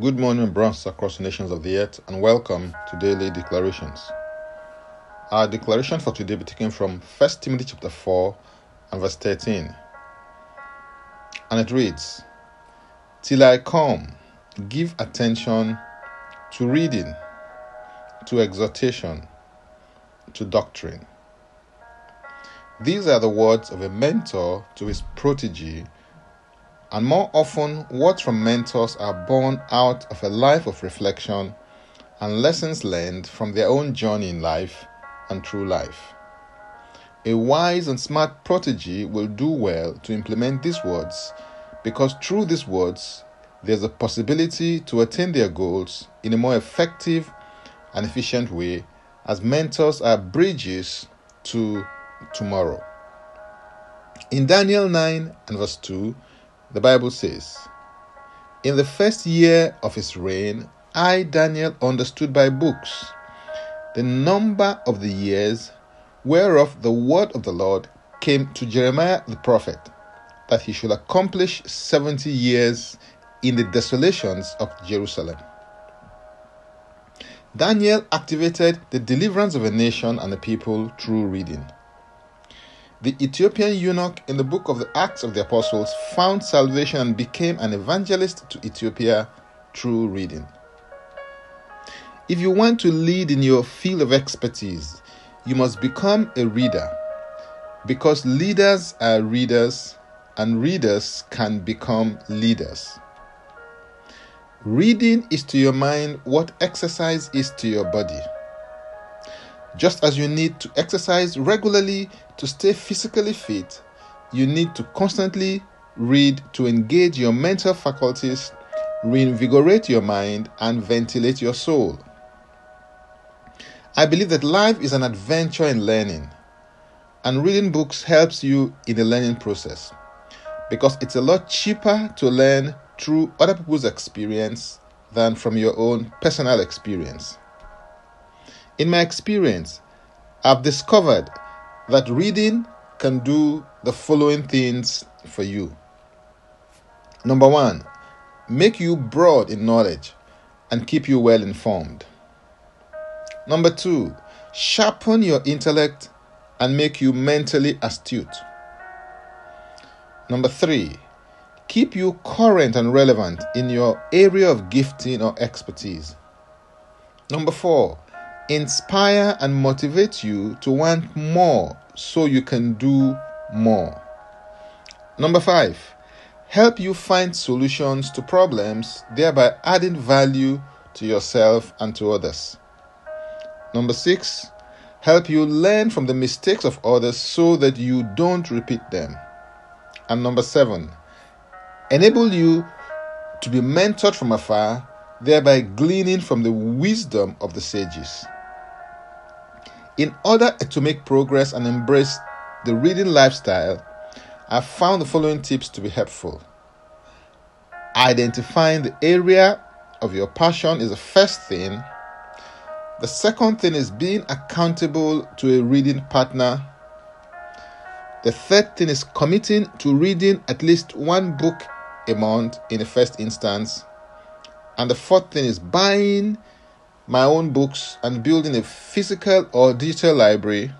Good morning, brothers across the nations of the earth, and welcome to Daily Declarations. Our declaration for today will be taken from 1 Timothy chapter 4 and verse 13. And it reads, "Till I come, give attention to reading, to exhortation, to doctrine." These are the words of a mentor to his protege, and more often, words from mentors are born out of a life of reflection and lessons learned from their own journey in life and through life. A wise and smart protege will do well to implement these words, because through these words, there's a possibility to attain their goals in a more effective and efficient way, as mentors are bridges to tomorrow. In Daniel 9 and verse 2, the Bible says, "In the first year of his reign, I, Daniel, understood by books the number of the years whereof the word of the Lord came to Jeremiah the prophet, that he should accomplish 70 years in the desolations of Jerusalem." Daniel activated the deliverance of a nation and a people through reading. The Ethiopian eunuch in the book of the Acts of the Apostles found salvation and became an evangelist to Ethiopia through reading. If you want to lead in your field of expertise, you must become a reader, because leaders are readers and readers can become leaders. Reading is to your mind what exercise is to your body. Just as you need to exercise regularly to stay physically fit, you need to constantly read to engage your mental faculties, reinvigorate your mind, and ventilate your soul. I believe that life is an adventure in learning, and reading books helps you in the learning process, because it's a lot cheaper to learn through other people's experience than from your own personal experience. In my experience, I've discovered that reading can do the following things for you. Number one, make you broad in knowledge and keep you well informed. Number two, sharpen your intellect and make you mentally astute. Number three, keep you current and relevant in your area of gifting or expertise. Number four, inspire and motivate you to want more so you can do more. Number five, help you find solutions to problems, thereby adding value to yourself and to others. Number six, help you learn from the mistakes of others so that you don't repeat them. And number seven, enable you to be mentored from afar, thereby gleaning from the wisdom of the sages. In order to make progress and embrace the reading lifestyle, I found the following tips to be helpful. Identifying the area of your passion is the first thing. The second thing is being accountable to a reading partner. The third thing is committing to reading at least one book a month in the first instance. And the fourth thing is buying my own books and building a physical or digital library.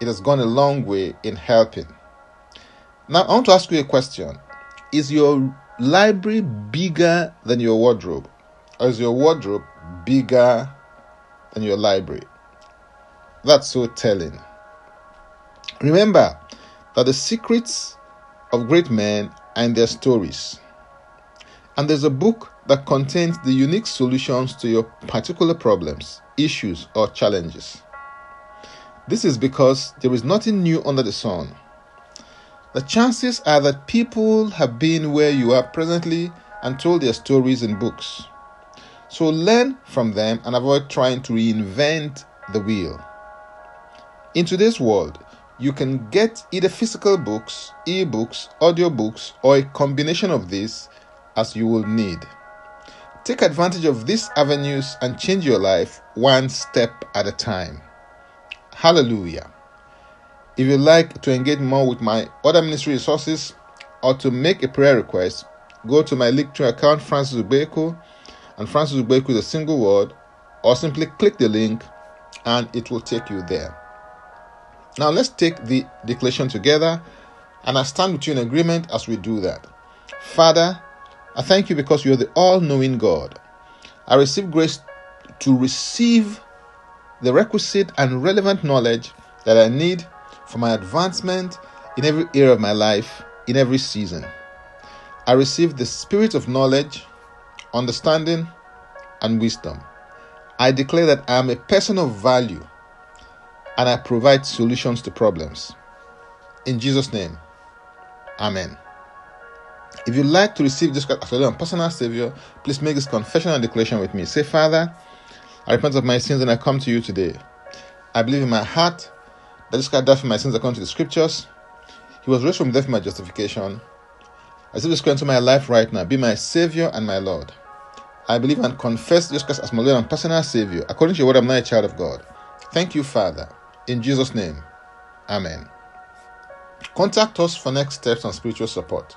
It has gone a long way in helping. Now, I want to ask you a question. Is your library bigger than your wardrobe? Or is your wardrobe bigger than your library? That's so telling. Remember that the secrets of great men are in their stories. And there's a book that contains the unique solutions to your particular problems, issues, or challenges. This is because there is nothing new under the sun. The chances are that people have been where you are presently and told their stories in books. So learn from them and avoid trying to reinvent the wheel. In today's world, you can get either physical books, ebooks, audiobooks, or a combination of these as you will need. Take advantage of these avenues and change your life one step at a time. Hallelujah. If you'd like to engage more with my other ministry resources or to make a prayer request, Go to my Linktree account, Francis Ubeiko, and Francis Ubeiko is a single word, or simply click the link and it will take you there. Now let's take the declaration together, and I stand with you in agreement as we do that. Father, I thank you because you are the all-knowing God. I receive grace to receive the requisite and relevant knowledge that I need for my advancement in every area of my life, in every season. I receive the spirit of knowledge, understanding, and wisdom. I declare that I am a person of value and I provide solutions to problems. In Jesus' name, Amen. If you'd like to receive this as your personal Savior, please make this confession and declaration with me. Say, Father, I repent of my sins and I come to you today. I believe in my heart that Jesus Christ died for my sins according to the Scriptures. He was raised from death for my justification. I receive this Christ into my life right now. Be my Savior and my Lord. I believe and confess Jesus Christ as my Lord and personal Savior. According to your word, I'm now a child of God. Thank you, Father. In Jesus' name, Amen. Contact us for next steps on spiritual support.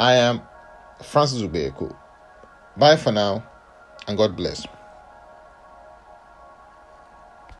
I am Francis Ubeiko. Bye for now, and God bless.